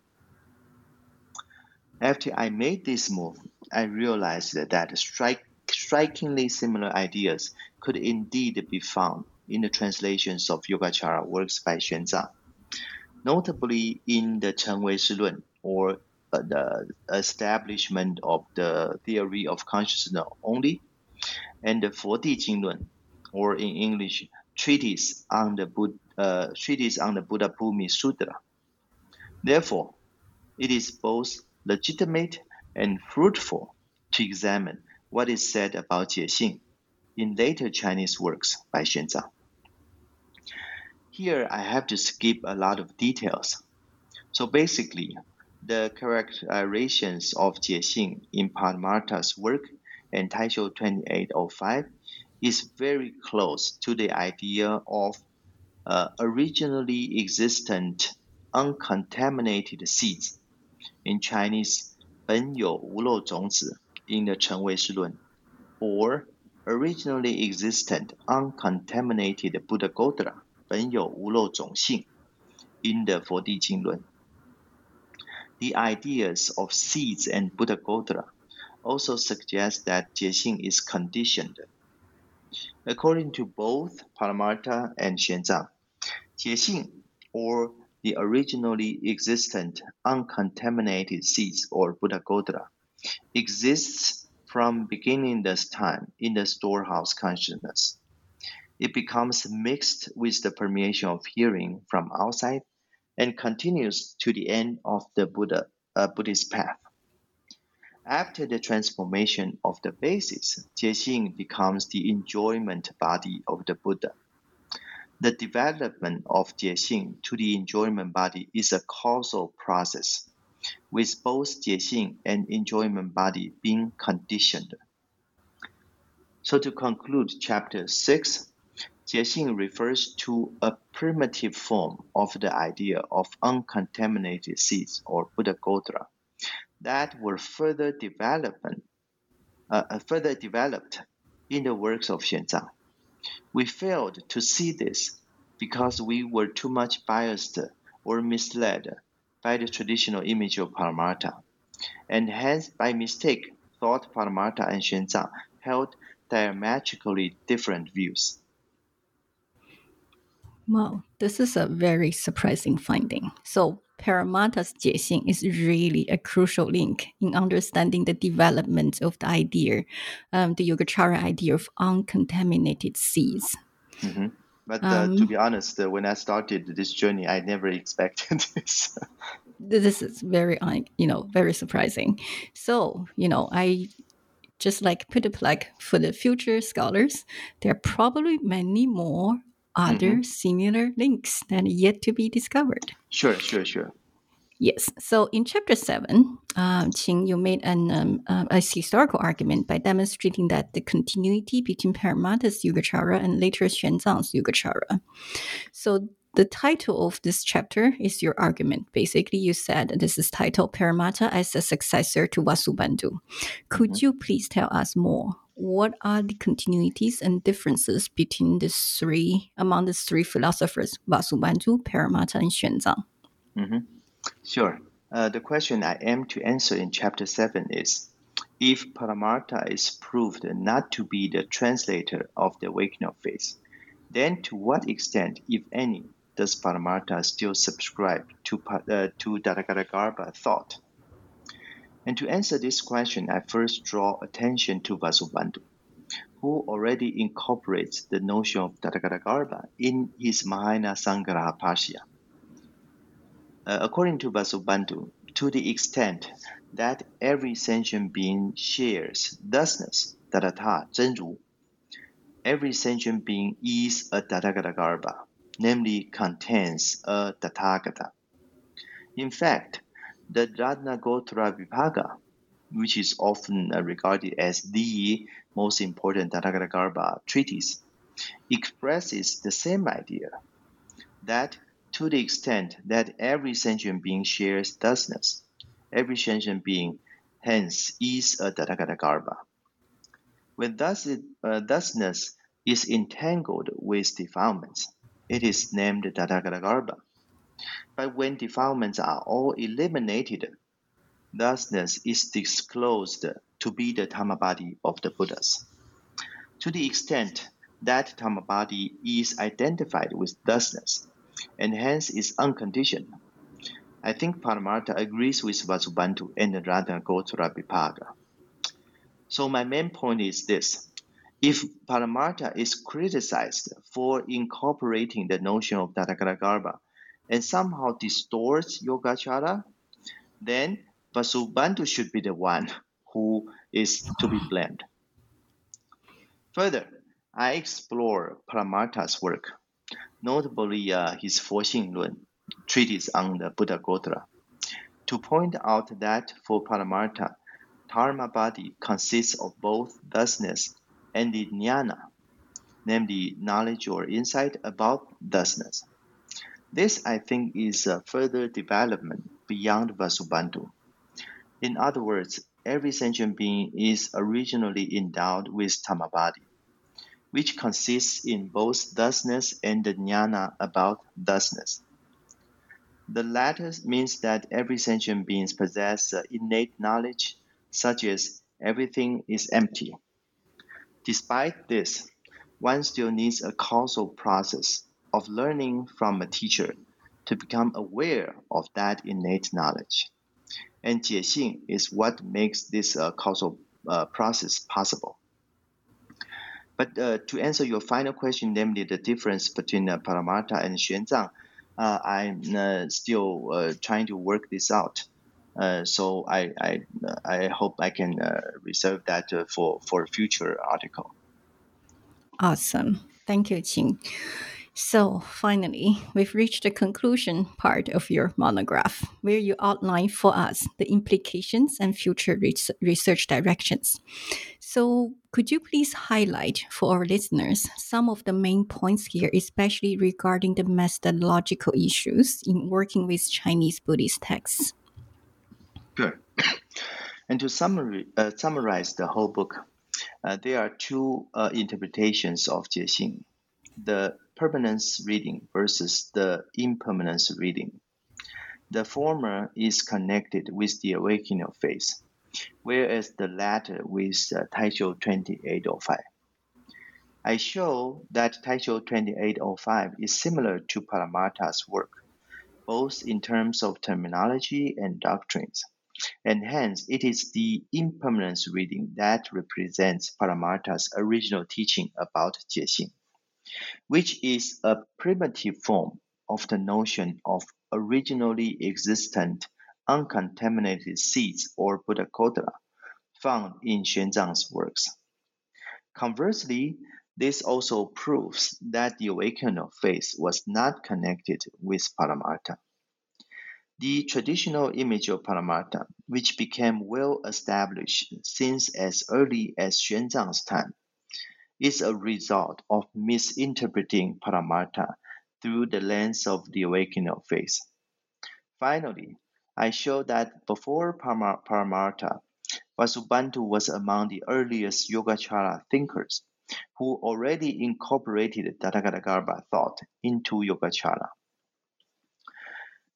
After I made this move, I realized that strike, strikingly similar ideas could indeed be found in the translations of Yogacara works by Xuanzang, notably in the Chengwei Shè Lùn, or uh, the establishment of the theory of consciousness only, and the Fò Dì Jing Lùn, or in English, treatise on the Buddha, uh, treatise on the Buddha Bhumi Sutra. Therefore, it is both legitimate and fruitful to examine what is said about Jie Xing in later Chinese works by Xuanzang. Here, I have to skip a lot of details. So basically, the characterizations of Jie Xing in Paramartha's work in Taisho twenty-eight oh five is very close to the idea of uh, originally existent uncontaminated seeds, in Chinese, 本有无漏种子, in the Chengwei Shè Lùn, or originally existent uncontaminated Buddha Gotra, 本有无漏种性, in the Fò Dì Jing Lùn. The ideas of seeds and Buddha Gotra also suggest that Jie Xing is conditioned. According to both Paramartha and Xuanzang, Jie Xing, or the originally existent uncontaminated seeds or Buddha Gotra, exists from beginningless time in the storehouse consciousness. It becomes mixed with the permeation of hearing from outside and continues to the end of the Buddha, uh, Buddhist path. After the transformation of the basis, Jie Xing becomes the enjoyment body of the Buddha. The development of Jie Xing to the enjoyment body is a causal process, with both Jie Xing and enjoyment body being conditioned. So to conclude chapter six, Jie Xing refers to a primitive form of the idea of uncontaminated seeds or Buddha Gotra that were further developed, uh, further developed in the works of Xuanzang. We failed to see this because we were too much biased or misled by the traditional image of Paramartha, and hence, by mistake, thought Paramartha and Xuanzang held diametrically different views. Wow, this is a very surprising finding. So Paramartha's Jie Xing is really a crucial link in understanding the development of the idea, um, the Yogacara idea of uncontaminated seeds. Mm-hmm. But uh, um, to be honest, uh, when I started this journey, I never expected this. This is very, you know, very surprising. So, you know, I just like put a plug for the future scholars. There are probably many more other mm-hmm. similar links that are yet to be discovered. Sure, sure, sure. Yes. So in chapter seven, um, Qing, you made an um, uh, a historical argument by demonstrating that the continuity between Paramartha's Yogacara and later Xuanzang's Yogacara. So the title of this chapter is your argument. Basically, you said this is titled Paramartha as a Successor to Vasubandhu. Could mm-hmm. you please tell us more? What are the continuities and differences between the three, among the three philosophers, Vasubandhu, Paramartha, and Xuanzang? Mm-hmm. Sure. Uh, the question I am to answer in chapter seven is, if Paramartha is proved not to be the translator of the awakening of faith, then to what extent, if any, does Paramartha still subscribe to, uh, to Tathagatagarbha thought? And to answer this question, I first draw attention to Vasubandhu, who already incorporates the notion of Tathagatagarbha in his Mahāyāna Saṃgraha Pāṣya. Uh, according to Vasubandhu, to the extent that every sentient being shares thusness, tatata, zhenru, every sentient being is a Tathagatagarbha, namely contains a Tathagata. In fact, the Ratnagotravibhāga, which is often regarded as the most important Tathagatagarbha treatise, expresses the same idea, that to the extent that every sentient being shares thusness, every sentient being hence is a Tathagatagarbha. When thus it, uh, thusness is entangled with defilements, it is named Tathagatagarbha. But when defilements are all eliminated, thusness is disclosed to be the Dhammapada of the Buddhas. To the extent that Dhammapada is identified with thusness, and hence is unconditioned, I think Paramartha agrees with Vasubandhu and Ratnagotravibhāga. So my main point is this. If Paramartha is criticized for incorporating the notion of Tathagatagarbha and somehow distorts Yogacara, then Vasubandhu should be the one who is to be blamed. Further, I explore Paramartha's work, notably uh, his Fóxìng Lùn, treatise on the Buddha Gotra, to point out that for Paramartha, Dhammapada consists of both thusness and the jnana, namely knowledge or insight about thusness. This, I think, is a further development beyond Vasubandhu. In other words, every sentient being is originally endowed with Dhammapada, which consists in both thusness and the jnana about thusness. The latter means that every sentient being possesses innate knowledge, such as everything is empty. Despite this, one still needs a causal process of learning from a teacher to become aware of that innate knowledge. And Jiexing is what makes this uh, causal uh, process possible. But uh, to answer your final question, namely the difference between uh, Paramartha and Xuanzang, uh, I'm uh, still uh, trying to work this out. Uh, so I I, I hope I can uh, reserve that uh, for, for a future article. Awesome. Thank you, Ching. So finally, we've reached the conclusion part of your monograph, where you outline for us the implications and future research directions. So could you please highlight for our listeners some of the main points here, especially regarding the methodological issues in working with Chinese Buddhist texts? Sure. And to summary, uh, summarize the whole book, uh, there are two uh, interpretations of Jiexing: the permanence reading versus the impermanence reading. The former is connected with the awakening of faith, whereas the latter with uh, Taisho twenty-eight oh five. I show that Taisho twenty-eight oh five is similar to Paramartha's work, both in terms of terminology and doctrines, and hence it is the impermanence reading that represents Paramartha's original teaching about Jiexing, which is a primitive form of the notion of originally existent uncontaminated seeds or Buddha Gotra found in Xuanzang's works. Conversely, this also proves that the awakening of faith was not connected with Paramartha. The traditional image of Paramartha, which became well established since as early as Xuanzang's time, is a result of misinterpreting Paramartha through the lens of the awakening of faith. Finally, I show that before Paramar- Paramartha, Vasubandhu was among the earliest Yogacara thinkers who already incorporated Tathagatagarbha thought into Yogacara.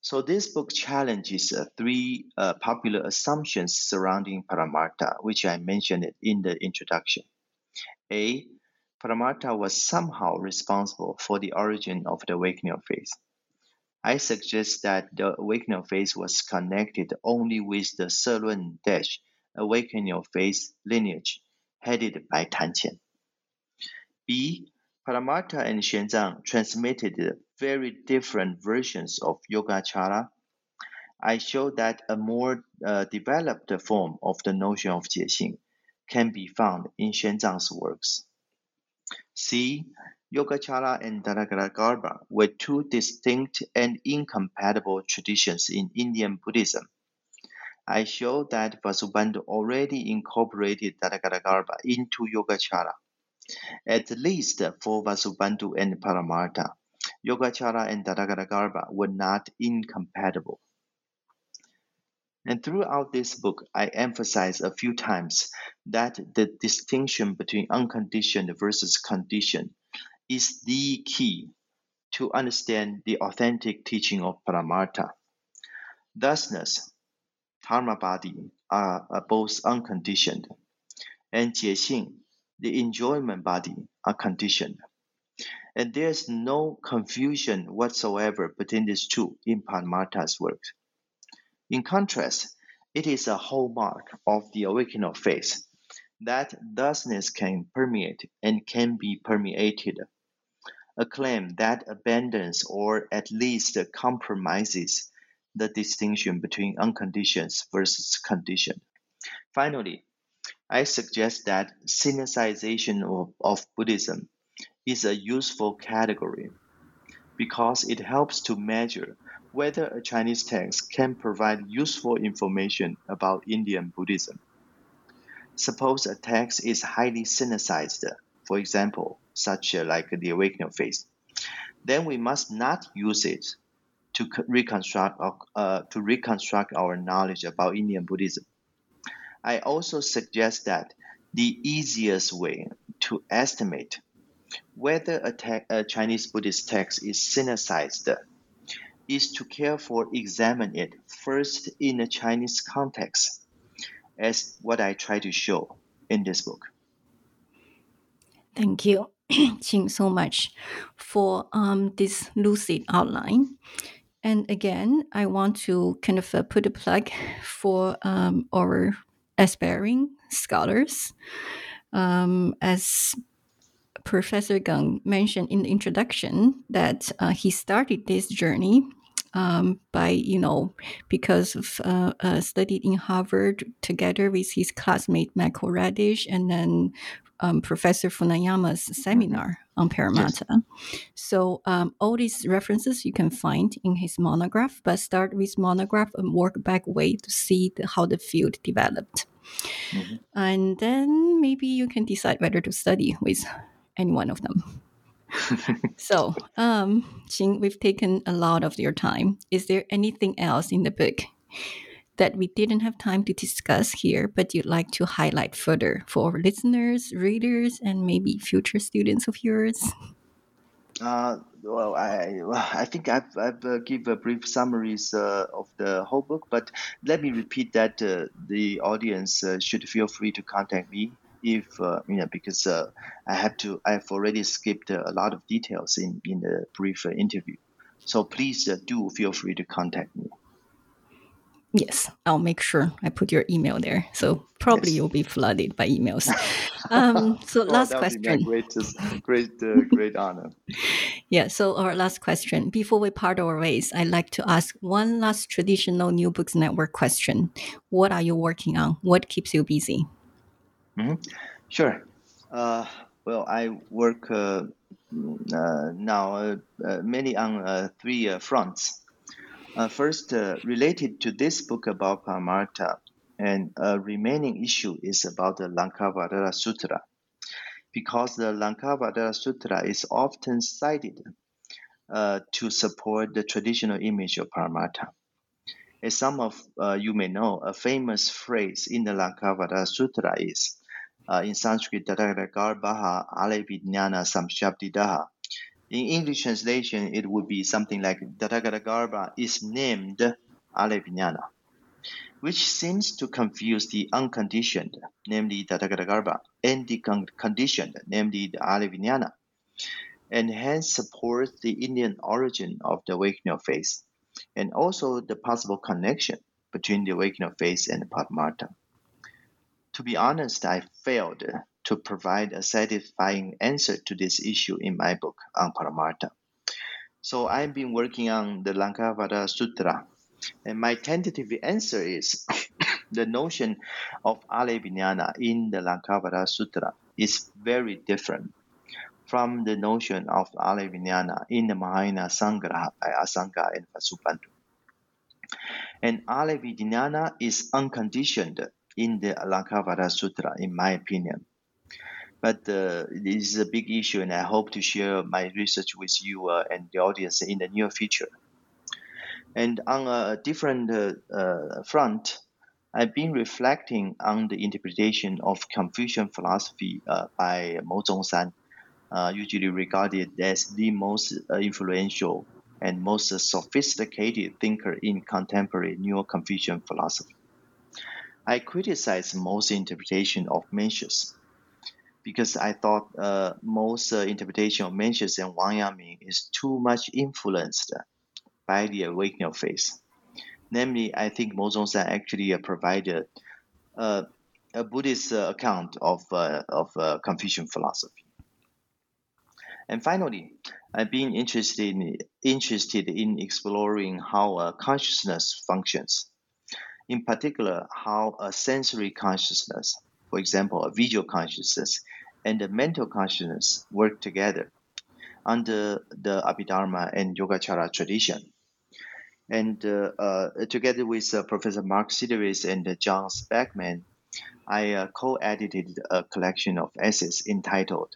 So this book challenges uh, three uh, popular assumptions surrounding Paramartha, which I mentioned in the introduction. A. Paramartha was somehow responsible for the origin of the awakening of faith. I suggest that the awakening of faith was connected only with the Shè Lùn dash awakening of faith lineage headed by Tánqiān. B. Paramartha and Xuanzang transmitted very different versions of Yogacara. I show that a more uh, developed form of the notion of Jiexing can be found in Xuanzang's works. C. Yogacara and Tathagatagarbha were two distinct and incompatible traditions in Indian Buddhism. I showed that Vasubandhu already incorporated Tathagatagarbha into Yogacara, at least for Vasubandhu and Paramartha. Yogacara and Tathagatagarbha were not incompatible. And throughout this book, I emphasize a few times that the distinction between unconditioned versus conditioned is the key to understand the authentic teaching of Paramartha. Thusness, Dharma body are, are both unconditioned, and Qīxìn, the enjoyment body, are conditioned. And there's no confusion whatsoever between these two in Paramartha's work. In contrast, it is a hallmark of the awakening of faith that thusness can permeate and can be permeated, a claim that abandons or at least compromises the distinction between unconditioned versus conditioned. Finally, I suggest that syncretization of, of Buddhism is a useful category because it helps to measure whether a Chinese text can provide useful information about Indian Buddhism. Suppose a text is highly syncretized, for example, such like the Awakening of Faith, then we must not use it to reconstruct uh, to reconstruct our knowledge about Indian Buddhism. I also suggest that the easiest way to estimate whether a, te- a Chinese Buddhist text is syncretized is to carefully examine it first in a Chinese context, as what I try to show in this book. Thank you, Ching, so much for um, this lucid outline. And again, I want to kind of uh, put a plug for um, our aspiring scholars. Um, as Professor Geng mentioned in the introduction, that uh, he started this journey um, by, you know, because of uh, uh, studied in Harvard together with his classmate Michael Radish, and then Um, Professor Funayama's seminar on Paramartha. Yes. So um, all these references you can find in his monograph, but start with monograph and work back way to see the, how the field developed. Mm-hmm. And then maybe you can decide whether to study with any one of them. So, um, Ching, we've taken a lot of your time. Is there anything else in the book that we didn't have time to discuss here, but you'd like to highlight further for our listeners, readers, and maybe future students of yours? Uh, well, I I think I've, I've uh, give a brief summaries uh, of the whole book, but let me repeat that uh, the audience uh, should feel free to contact me if uh, you know, because uh, I have to I've already skipped uh, a lot of details in in the brief uh, interview, so please uh, do feel free to contact me. Yes, I'll make sure I put your email there. So probably yes. You'll be flooded by emails. Um, so well, last question. Great, great, uh, great honor. Yeah, so our last question. Before we part our ways, I'd like to ask one last traditional New Books Network question. What are you working on? What keeps you busy? Mm-hmm. Sure. Uh, well, I work uh, uh, now uh, uh, mainly on uh, three uh, fronts. Uh, first, uh, related to this book about Paramartha, and a uh, remaining issue is about the Lankavatara Sutra, because the Lankavatara Sutra is often cited uh, to support the traditional image of Paramartha. As some of uh, you may know, a famous phrase in the Lankavatara Sutra is, uh, in Sanskrit, Tathagatagarbha ale vijñāna samshabdidaha. In English translation, it would be something like Tathagatagarbha is named Ale Vijñāna, which seems to confuse the unconditioned, namely Tathagatagarbha, and the con- conditioned, namely the Ale Vijñāna, and hence supports the Indian origin of the Awakening of Faith, and also the possible connection between the Awakening of Faith and Paramartha. To be honest, I failed to provide a satisfying answer to this issue in my book on Paramartha. So I've been working on the Lankavatara Sutra, and my tentative answer is the notion of Ale Vijñāna in the Lankavatara Sutra is very different from the notion of Ale Vijñāna in the Mahāyāna Saṃgraha by Asanga and Vasubandhu. And Alevijñāna is unconditioned in the Lankavatara Sutra, in my opinion. But uh, it is a big issue, and I hope to share my research with you uh, and the audience in the near future. And on a different uh, uh, front, I've been reflecting on the interpretation of Confucian philosophy uh, by Mou Zongsan, uh, usually regarded as the most influential and most sophisticated thinker in contemporary Neo-Confucian philosophy. I criticized Mou's interpretation of Mencius because I thought uh, Mou's uh, interpretation of Mencius and Wang Yangming is too much influenced by the awakening of faith. Namely, I think Mou Zongsan actually uh, provided uh, a Buddhist uh, account of, uh, of uh, Confucian philosophy. And finally, I've been interested in, interested in exploring how uh, consciousness functions, in particular, how a sensory consciousness, for example, a visual consciousness, and a mental consciousness work together under the Abhidharma and Yogacara tradition. And uh, uh, together with uh, Professor Mark Sideris and uh, John Speckman, I uh, co-edited a collection of essays entitled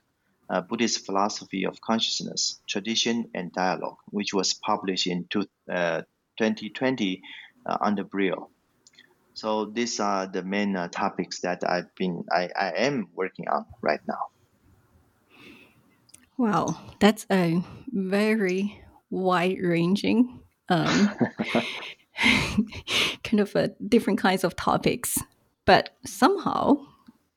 uh, Buddhist Philosophy of Consciousness, Tradition and Dialogue, which was published in two, uh, twenty twenty uh, under Brio. So these are the main uh, topics that I've been, I, I am working on right now. Wow, that's a very wide-ranging um, kind of a different kinds of topics, but somehow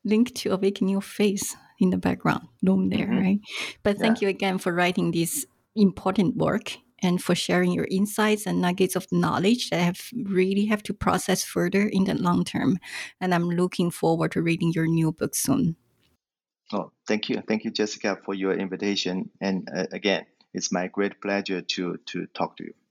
linked to awakening of faith in the background loom there, mm-hmm. right? But thank yeah. you again for writing this important work and for sharing your insights and nuggets of knowledge that I have really have to process further in the long term. And I'm looking forward to reading your new book soon. Oh, thank you. Thank you, Jessica, for your invitation. And uh, again, it's my great pleasure to to talk to you.